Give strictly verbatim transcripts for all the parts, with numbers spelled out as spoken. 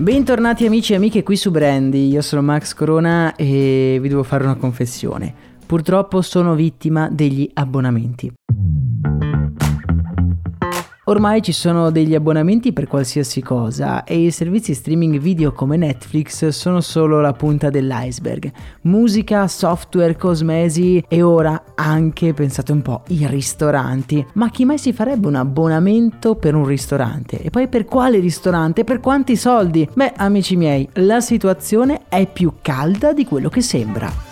Bentornati amici e amiche qui su Brandy, io sono Max Corona e vi devo fare una confessione. Purtroppo sono vittima degli abbonamenti. Ormai ci sono degli abbonamenti per qualsiasi cosa e i servizi streaming video come Netflix sono solo la punta dell'iceberg. Musica, software, cosmesi e ora anche, pensate un po', i ristoranti. Ma chi mai si farebbe un abbonamento per un ristorante? E poi per quale ristorante? Per quanti soldi? Beh, amici miei, la situazione è più calda di quello che sembra.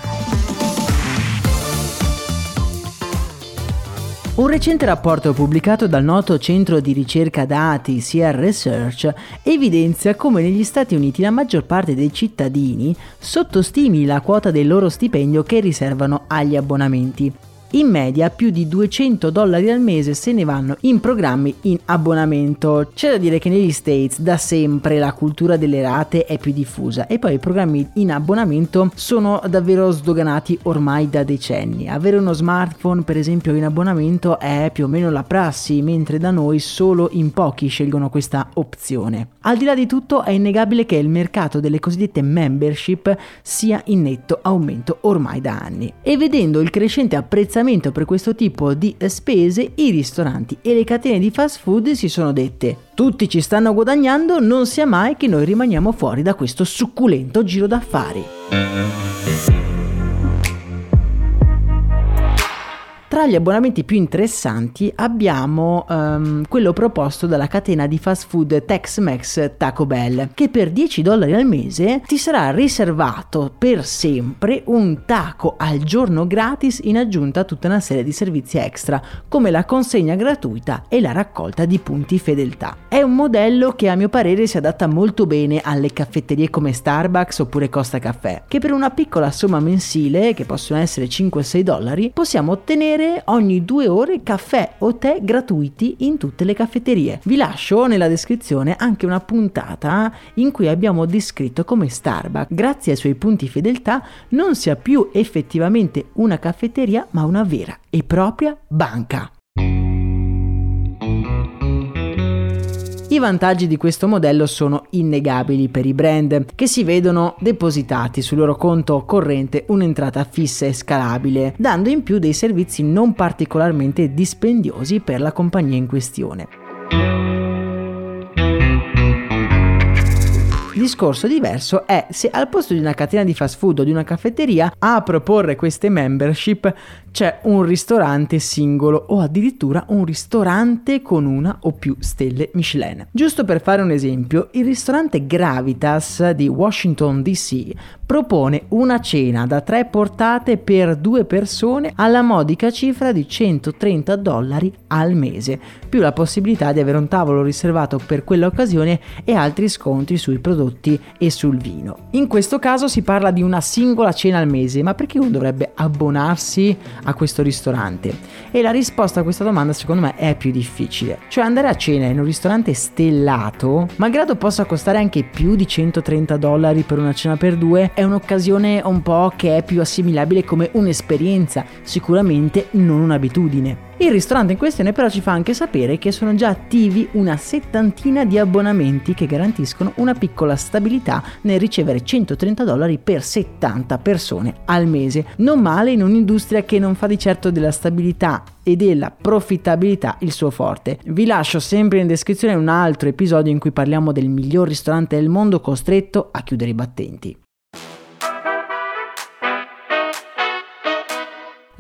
Un recente rapporto pubblicato dal noto centro di ricerca dati Sierra Research evidenzia come negli Stati Uniti la maggior parte dei cittadini sottostimi la quota del loro stipendio che riservano agli abbonamenti. In media più di duecento dollari al mese se ne vanno in programmi in abbonamento. C'è da dire che negli States da sempre la cultura delle rate è più diffusa e poi i programmi in abbonamento sono davvero sdoganati ormai da decenni. Avere uno smartphone per esempio in abbonamento è più o meno la prassi, mentre da noi solo in pochi scelgono questa opzione. Al di là di tutto è innegabile che il mercato delle cosiddette membership sia in netto aumento ormai da anni e vedendo il crescente apprezzamento per questo tipo di spese, i ristoranti e le catene di fast food si sono dette: tutti ci stanno guadagnando, non sia mai che noi rimaniamo fuori da questo succulento giro d'affari. Tra gli abbonamenti più interessanti abbiamo um, quello proposto dalla catena di fast food Tex-Mex Taco Bell, che per dieci dollari al mese ti sarà riservato per sempre un taco al giorno gratis in aggiunta a tutta una serie di servizi extra, come la consegna gratuita e la raccolta di punti fedeltà. È un modello che a mio parere si adatta molto bene alle caffetterie come Starbucks oppure Costa Caffè, che per una piccola somma mensile, che possono essere cinque o sei dollari, possiamo ottenere ogni due ore caffè o tè gratuiti in tutte le caffetterie. Vi lascio nella descrizione anche una puntata in cui abbiamo descritto come Starbucks, grazie ai suoi punti fedeltà, non sia più effettivamente una caffetteria, ma una vera e propria banca. I vantaggi di questo modello sono innegabili per i brand, che si vedono depositati sul loro conto corrente un'entrata fissa e scalabile, dando in più dei servizi non particolarmente dispendiosi per la compagnia in questione. Discorso diverso è se al posto di una catena di fast food o di una caffetteria a proporre queste membership c'è un ristorante singolo o addirittura un ristorante con una o più stelle Michelin. Giusto per fare un esempio, il ristorante Gravitas di Washington D C propone una cena da tre portate per due persone alla modica cifra di centotrenta dollari al mese, più la possibilità di avere un tavolo riservato per quella occasione e altri sconti sui prodotti e sul vino. In questo caso si parla di una singola cena al mese, ma perché uno dovrebbe abbonarsi a questo ristorante? E la risposta a questa domanda secondo me è più difficile, cioè andare a cena in un ristorante stellato, malgrado possa costare anche più di centotrenta dollari per una cena per due, è un'occasione un po' che è più assimilabile come un'esperienza, sicuramente non un'abitudine. Il ristorante in questione però ci fa anche sapere che sono già attivi una settantina di abbonamenti che garantiscono una piccola stabilità nel ricevere centotrenta dollari per settanta persone al mese. Non male in un'industria che non fa di certo della stabilità e della profittabilità il suo forte. Vi lascio sempre in descrizione un altro episodio in cui parliamo del miglior ristorante del mondo costretto a chiudere i battenti.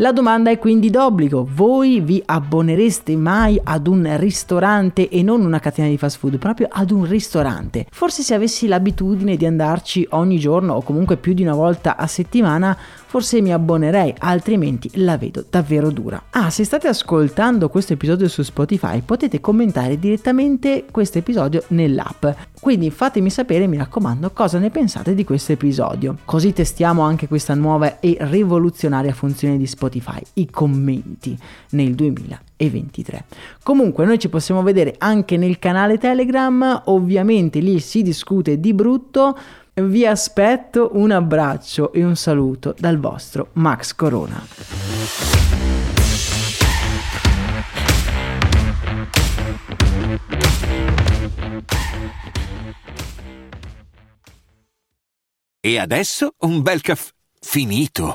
La domanda è quindi d'obbligo: voi vi abbonereste mai ad un ristorante, e non una catena di fast food, proprio ad un ristorante? Forse se avessi l'abitudine di andarci ogni giorno o comunque più di una volta a settimana, forse mi abbonerei, altrimenti la vedo davvero dura. Ah, se state ascoltando questo episodio su Spotify, potete commentare direttamente questo episodio nell'app. Quindi fatemi sapere, mi raccomando, cosa ne pensate di questo episodio. Così testiamo anche questa nuova e rivoluzionaria funzione di Spotify, i commenti, nel duemilaventitré. Comunque noi ci possiamo vedere anche nel canale Telegram, ovviamente lì si discute di brutto. Vi aspetto, un abbraccio e un saluto dal vostro Max Corona. E adesso un bel caffè finito.